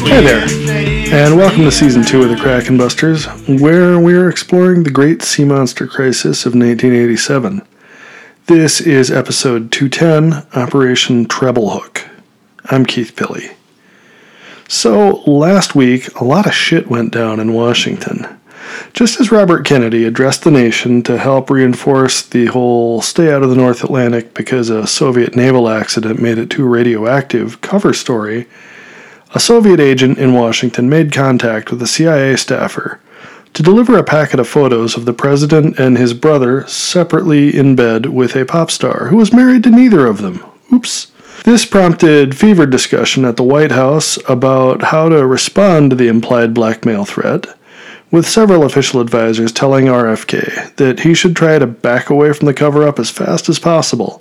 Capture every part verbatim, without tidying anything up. Hi there, and welcome to Season two of the Kraken Busters, where we are exploring the Great Sea Monster Crisis of nineteen eighty-seven. This is Episode two ten, Operation Treble Hook. I'm Keith Pilley. So, last week, a lot of shit went down in Washington. Just as Robert Kennedy addressed the nation to help reinforce the whole stay out of the North Atlantic because a Soviet naval accident made it too radioactive cover story, a Soviet agent in Washington made contact with a C I A staffer to deliver a packet of photos of the president and his brother separately in bed with a pop star who was married to neither of them. Oops. This prompted fevered discussion at the White House about how to respond to the implied blackmail threat, with several official advisors telling R F K that he should try to back away from the cover-up as fast as possible,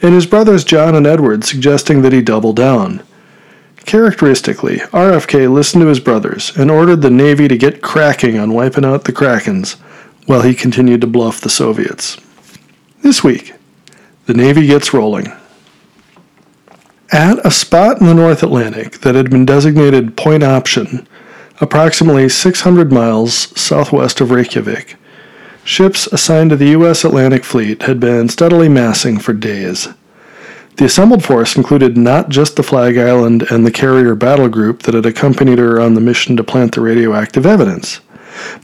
and his brothers John and Edward suggesting that he double down. Characteristically, R F K listened to his brothers and ordered the Navy to get cracking on wiping out the Krakens, while he continued to bluff the Soviets. This week, the Navy gets rolling. At a spot in the North Atlantic that had been designated Point Option, approximately six hundred miles southwest of Reykjavik, ships assigned to the U S Atlantic Fleet had been steadily massing for days. The assembled force included not just the Flag Island and the carrier battle group that had accompanied her on the mission to plant the radioactive evidence.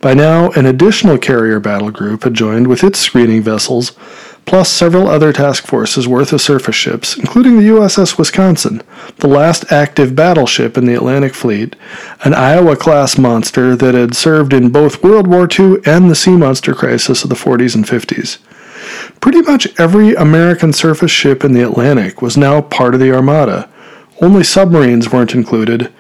By now, an additional carrier battle group had joined with its screening vessels, plus several other task forces worth of surface ships, including the U S S Wisconsin, the last active battleship in the Atlantic Fleet, an Iowa-class monster that had served in both World War Two and the Sea Monster Crisis of the forties and fifties. Pretty much every American surface ship in the Atlantic was now part of the Armada. Only submarines weren't included,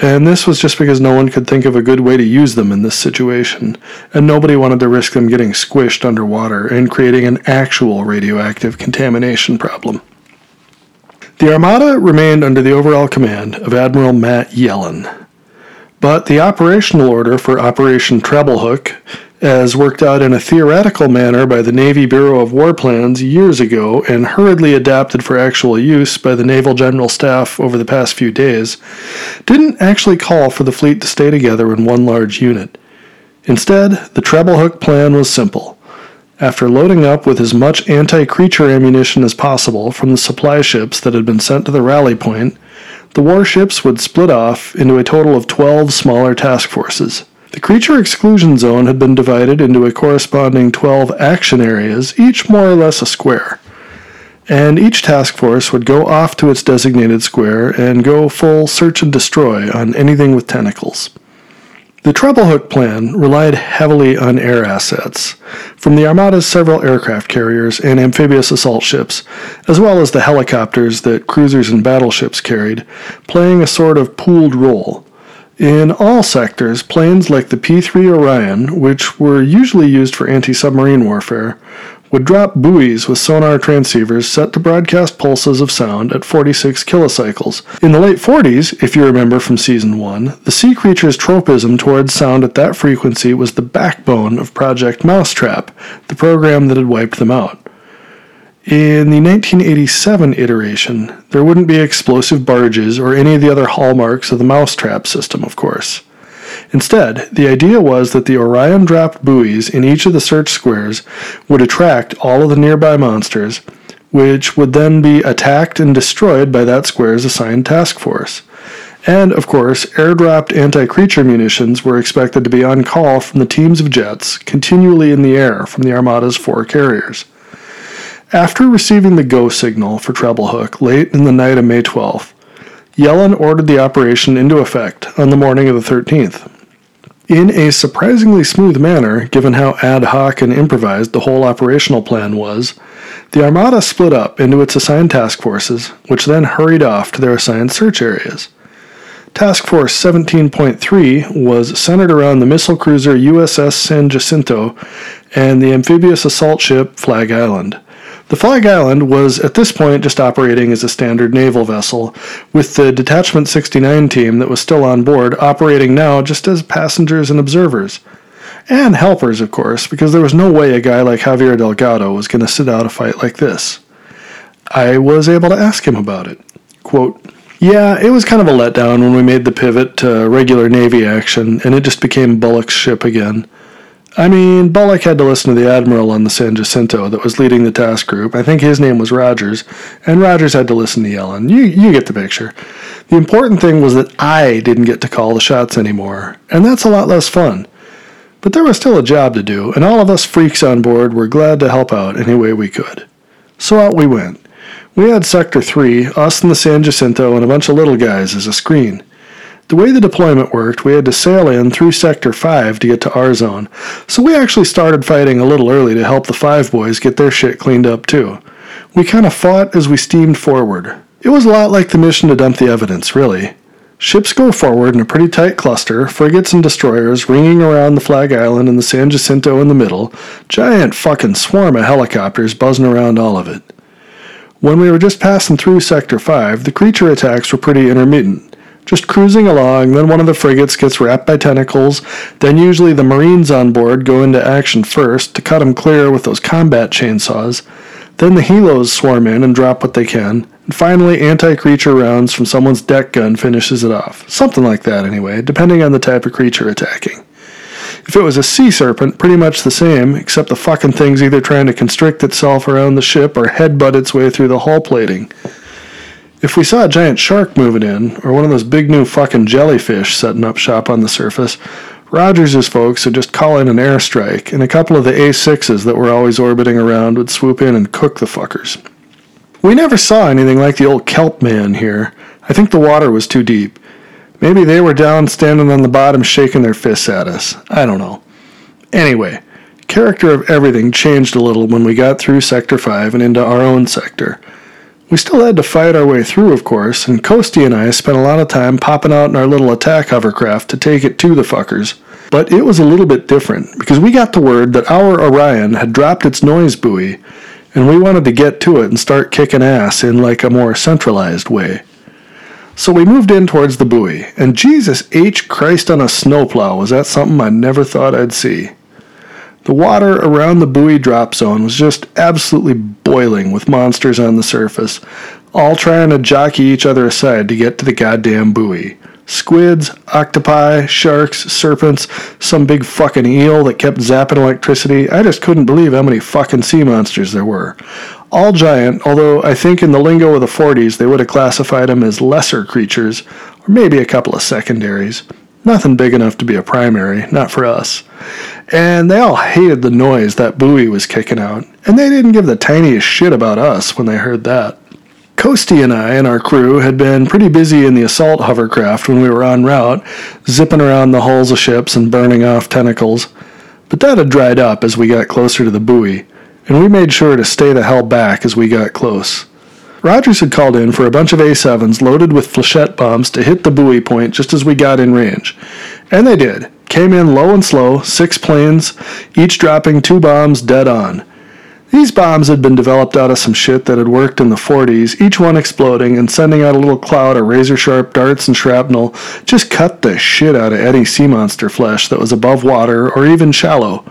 and this was just because no one could think of a good way to use them in this situation, and nobody wanted to risk them getting squished underwater and creating an actual radioactive contamination problem. The Armada remained under the overall command of Admiral Matt Yellen, but the operational order for Operation Treble Hook, as worked out in a theoretical manner by the Navy Bureau of War Plans years ago and hurriedly adapted for actual use by the Naval General Staff over the past few days, didn't actually call for the fleet to stay together in one large unit. Instead, the Treble Hook plan was simple. After loading up with as much anti-creature ammunition as possible from the supply ships that had been sent to the rally point, the warships would split off into a total of twelve smaller task forces. The creature exclusion zone had been divided into a corresponding twelve action areas, each more or less a square, and each task force would go off to its designated square and go full search and destroy on anything with tentacles. The Treble Hook plan relied heavily on air assets from the Armada's several aircraft carriers and amphibious assault ships, as well as the helicopters that cruisers and battleships carried, playing a sort of pooled role. In all sectors, planes like the P three Orion, which were usually used for anti-submarine warfare, would drop buoys with sonar transceivers set to broadcast pulses of sound at forty-six kilocycles. In the late forties, if you remember from Season one, the sea creature's tropism towards sound at that frequency was the backbone of Project Mousetrap, the program that had wiped them out. In the nineteen eighty-seven iteration, there wouldn't be explosive barges or any of the other hallmarks of the Mousetrap system, of course. Instead, the idea was that the Orion-dropped buoys in each of the search squares would attract all of the nearby monsters, which would then be attacked and destroyed by that square's assigned task force. And, of course, airdropped anti-creature munitions were expected to be on call from the teams of jets continually in the air from the Armada's four carriers. After receiving the go signal for Treble Hook late in the night of May twelfth, Yellen ordered the operation into effect on the morning of the thirteenth. In a surprisingly smooth manner, given how ad hoc and improvised the whole operational plan was, the Armada split up into its assigned task forces, which then hurried off to their assigned search areas. Task Force seventeen point three was centered around the missile cruiser U S S San Jacinto and the amphibious assault ship Flag Island. The Flag Island was at this point just operating as a standard naval vessel, with the Detachment sixty-nine team that was still on board operating now just as passengers and observers. And helpers, of course, because there was no way a guy like Javier Delgado was going to sit out a fight like this. I was able to ask him about it. Quote, "Yeah, it was kind of a letdown when we made the pivot to regular Navy action, and it just became Bullock's ship again. I mean, Bullock had to listen to the Admiral on the San Jacinto that was leading the task group. I think his name was Rogers, and Rogers had to listen to Yellen. You, you get the picture. The important thing was that I didn't get to call the shots anymore, and that's a lot less fun. But there was still a job to do, and all of us freaks on board were glad to help out any way we could. So out we went. We had Sector three, us and the San Jacinto, and a bunch of little guys as a screen. The way the deployment worked, we had to sail in through Sector five to get to our zone, so we actually started fighting a little early to help the five boys get their shit cleaned up too. We kind of fought as we steamed forward. It was a lot like the mission to dump the evidence, really. Ships go forward in a pretty tight cluster, frigates and destroyers ringing around the Flag Island and the San Jacinto in the middle, giant fucking swarm of helicopters buzzing around all of it. When we were just passing through Sector five, the creature attacks were pretty intermittent. Just cruising along, then one of the frigates gets wrapped by tentacles, then usually the Marines on board go into action first to cut them clear with those combat chainsaws, then the helos swarm in and drop what they can, and finally anti-creature rounds from someone's deck gun finishes it off. Something like that anyway, depending on the type of creature attacking. If it was a sea serpent, pretty much the same, except the fucking thing's either trying to constrict itself around the ship or headbutt its way through the hull plating. If we saw a giant shark moving in, or one of those big new fucking jellyfish setting up shop on the surface, Rogers' folks would just call in an airstrike, and a couple of the A sixes that were always orbiting around would swoop in and cook the fuckers. We never saw anything like the old kelp man here. I think the water was too deep. Maybe they were down standing on the bottom shaking their fists at us. I don't know. Anyway, character of everything changed a little when we got through Sector five and into our own sector. We still had to fight our way through, of course, and Coastie and I spent a lot of time popping out in our little attack hovercraft to take it to the fuckers. But it was a little bit different, because we got the word that our Orion had dropped its noise buoy, and we wanted to get to it and start kicking ass in like a more centralized way. So we moved in towards the buoy, and Jesus H. Christ on a snowplow, was that something I never thought I'd see. The water around the buoy drop zone was just absolutely boiling with monsters on the surface, all trying to jockey each other aside to get to the goddamn buoy. Squids, octopi, sharks, serpents, some big fucking eel that kept zapping electricity. I just couldn't believe how many fucking sea monsters there were. All giant, although I think in the lingo of the forties they would have classified them as lesser creatures, or maybe a couple of secondaries. Nothing big enough to be a primary, not for us. And they all hated the noise that buoy was kicking out, and they didn't give the tiniest shit about us when they heard that. Coastie and I and our crew had been pretty busy in the assault hovercraft when we were en route, zipping around the hulls of ships and burning off tentacles, but that had dried up as we got closer to the buoy, and we made sure to stay the hell back as we got close. Rogers had called in for a bunch of A sevens loaded with flechette bombs to hit the buoy point just as we got in range. And they did. Came in low and slow, six planes, each dropping two bombs dead on. These bombs had been developed out of some shit that had worked in the forties, each one exploding and sending out a little cloud of razor-sharp darts and shrapnel, just cut the shit out of any sea monster flesh that was above water or even shallow.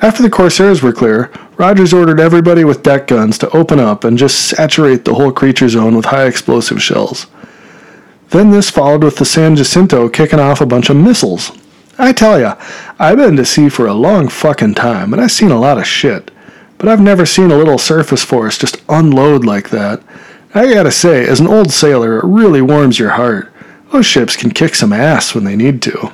After the Corsairs were clear, Rogers ordered everybody with deck guns to open up and just saturate the whole creature zone with high explosive shells. Then this followed with the San Jacinto kicking off a bunch of missiles. I tell ya, I've been to sea for a long fucking time, and I've seen a lot of shit, but I've never seen a little surface force just unload like that. I gotta say, as an old sailor, it really warms your heart. Those ships can kick some ass when they need to.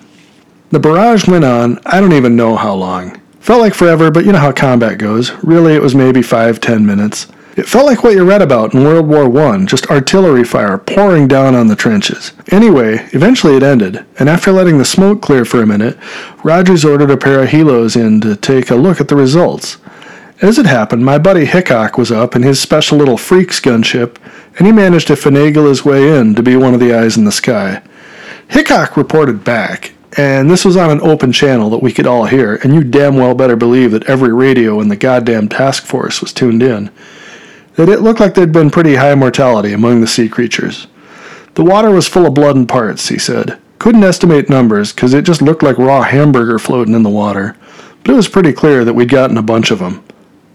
The barrage went on, I don't even know how long. Felt like forever, but you know how combat goes. Really, it was maybe five, ten minutes. It felt like what you read about in World War One, just artillery fire pouring down on the trenches. Anyway, eventually it ended, and after letting the smoke clear for a minute, Rogers ordered a pair of helos in to take a look at the results. As it happened, my buddy Hickok was up in his special little Freaks gunship, and he managed to finagle his way in to be one of the eyes in the sky. Hickok reported back. And this was on an open channel that we could all hear, and you damn well better believe that every radio in the goddamn task force was tuned in. It, it looked like there'd been pretty high mortality among the sea creatures. The water was full of blood and parts, he said. Couldn't estimate numbers, because it just looked like raw hamburger floating in the water. But it was pretty clear that we'd gotten a bunch of them.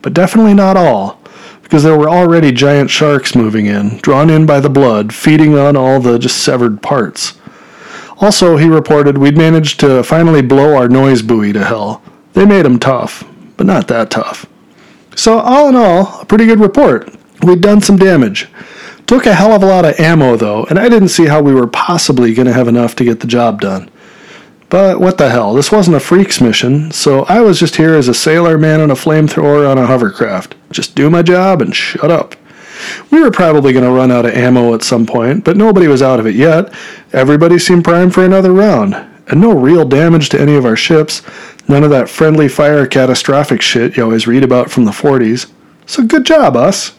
But definitely not all, because there were already giant sharks moving in, drawn in by the blood, feeding on all the just severed parts. Also, he reported, we'd managed to finally blow our noise buoy to hell. They made them tough, but not that tough. So, all in all, a pretty good report. We'd done some damage. Took a hell of a lot of ammo, though, and I didn't see how we were possibly going to have enough to get the job done. But what the hell, this wasn't a freaks mission, so I was just here as a sailor man on a flamethrower on a hovercraft. Just do my job and shut up. We were probably going to run out of ammo at some point, but nobody was out of it yet. Everybody seemed primed for another round. And no real damage to any of our ships. None of that friendly fire catastrophic shit you always read about from the forties. So good job, us.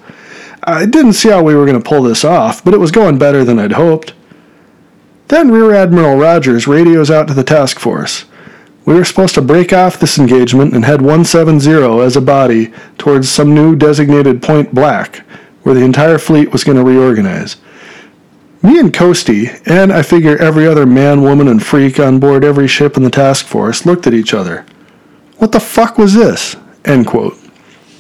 I didn't see how we were going to pull this off, but it was going better than I'd hoped. Then Rear Admiral Rogers radios out to the task force. We were supposed to break off this engagement and head one seventy as a body towards some new designated Point Black, where the entire fleet was going to reorganize. Me and Coastie, and I figure every other man, woman, and freak on board every ship in the task force, looked at each other. What the fuck was this? End quote.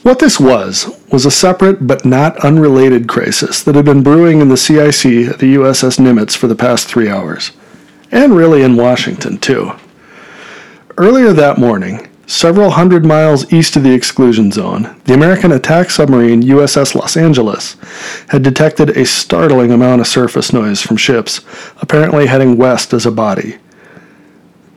What this was, was a separate but not unrelated crisis that had been brewing in the C I C at the U S S Nimitz for the past three hours. And really in Washington, too. Earlier that morning, several hundred miles east of the exclusion zone, the American attack submarine U S S Los Angeles had detected a startling amount of surface noise from ships, apparently heading west as a body.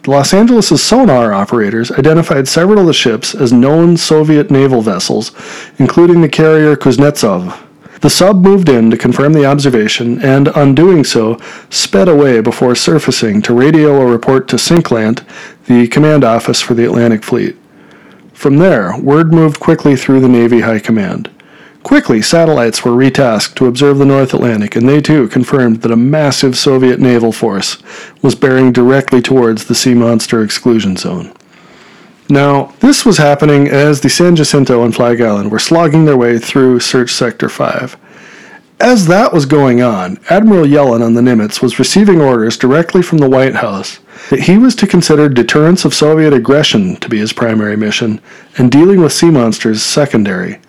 Los Angeles' sonar operators identified several of the ships as known Soviet naval vessels, including the carrier Kuznetsov. The sub moved in to confirm the observation and, on doing so, sped away before surfacing to radio a report to SinkLant, the command office for the Atlantic Fleet. From there, word moved quickly through the Navy High Command. Quickly, satellites were retasked to observe the North Atlantic, and they too confirmed that a massive Soviet naval force was bearing directly towards the Sea Monster exclusion zone. Now, this was happening as the San Jacinto and Flag Island were slogging their way through Search Sector five. As that was going on, Admiral Yellen on the Nimitz was receiving orders directly from the White House that he was to consider deterrence of Soviet aggression to be his primary mission, and dealing with sea monsters secondary.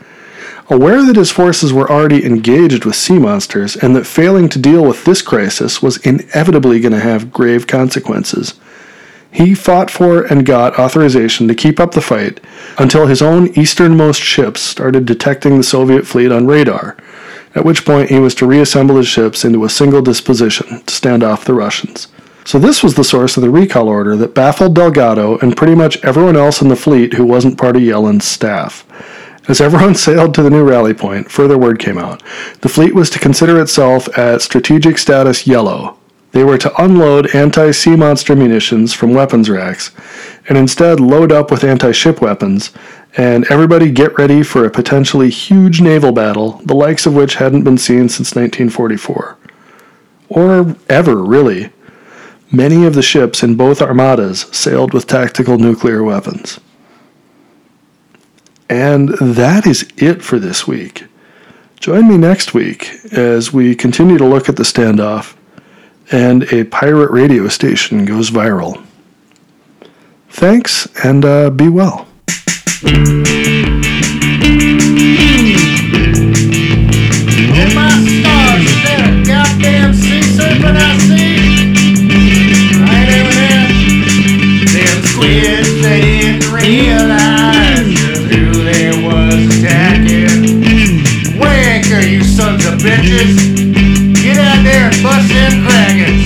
Aware that his forces were already engaged with sea monsters, and that failing to deal with this crisis was inevitably going to have grave consequences, he fought for and got authorization to keep up the fight until his own easternmost ships started detecting the Soviet fleet on radar, at which point he was to reassemble his ships into a single disposition to stand off the Russians. So this was the source of the recall order that baffled Delgado and pretty much everyone else in the fleet who wasn't part of Yellen's staff. As everyone sailed to the new rally point, further word came out. The fleet was to consider itself at strategic status yellow. They were to unload anti-sea monster munitions from weapons racks, and instead load up with anti-ship weapons, and everybody get ready for a potentially huge naval battle, the likes of which hadn't been seen since nineteen forty-four. Or ever, really. Many of the ships in both armadas sailed with tactical nuclear weapons. And that is it for this week. Join me next week as we continue to look at the standoff and a pirate radio station goes viral. Thanks, and uh, be well. Oh my stars, is that a goddamn sea serpent I see? Right over there. Them squid, they didn't realize who they was attacking. Wanker, you sons of bitches! Get out there and bust them crackers!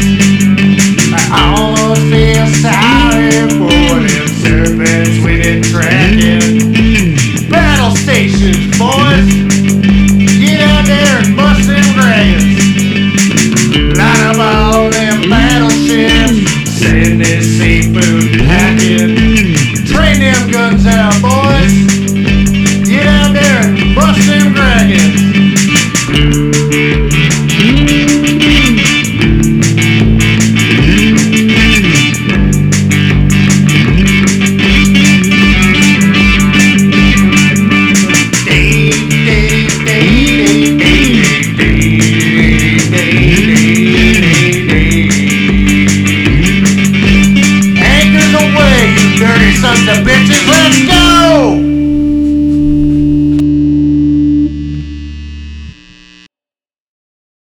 I almost feel sorry for them serpents we been tracking. Battle stations, boys! Get out there and bust them crackers! Line up all them battleships, send this seafood packing. Train them guns out, boys! Dave, Dave, Dave. Let's go!